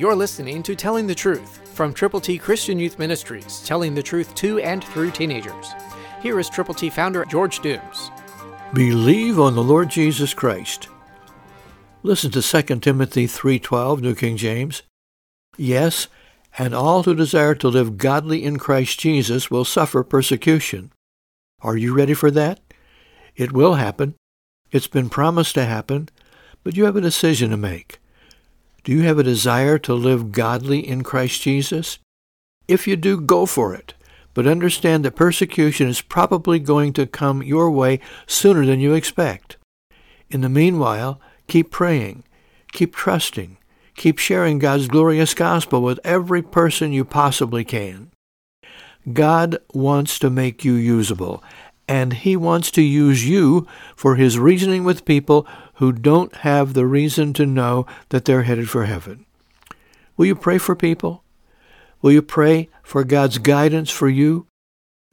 You're listening to Telling the Truth from Triple T Christian Youth Ministries, telling the truth to and through teenagers. Here is Triple T founder George Dooms. Believe on the Lord Jesus Christ. Listen to 2 Timothy 3:12, New King James. Yes, and all who desire to live godly in Christ Jesus will suffer persecution. Are you ready for that? It will happen. It's been promised to happen, but you have a decision to make. Do you have a desire to live godly in Christ Jesus? If you do, go for it. But understand that persecution is probably going to come your way sooner than you expect. In the meanwhile, keep praying, keep trusting, keep sharing God's glorious gospel with every person you possibly can. God wants to make you usable, and He wants to use you for His reasoning with people who don't have the reason to know that they're headed for heaven. Will you pray for people? Will you pray for God's guidance for you,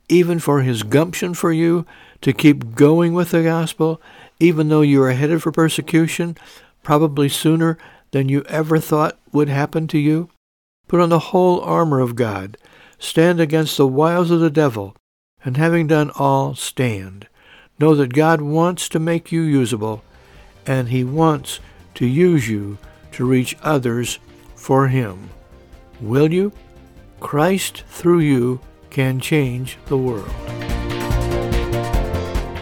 even for His gumption for you to keep going with the gospel, even though you are headed for persecution, probably sooner than you ever thought would happen to you? Put on the whole armor of God. Stand against the wiles of the devil, and having done all, stand. Know that God wants to make you usable, and He wants to use you to reach others for Him. Will you? Christ through you can change the world.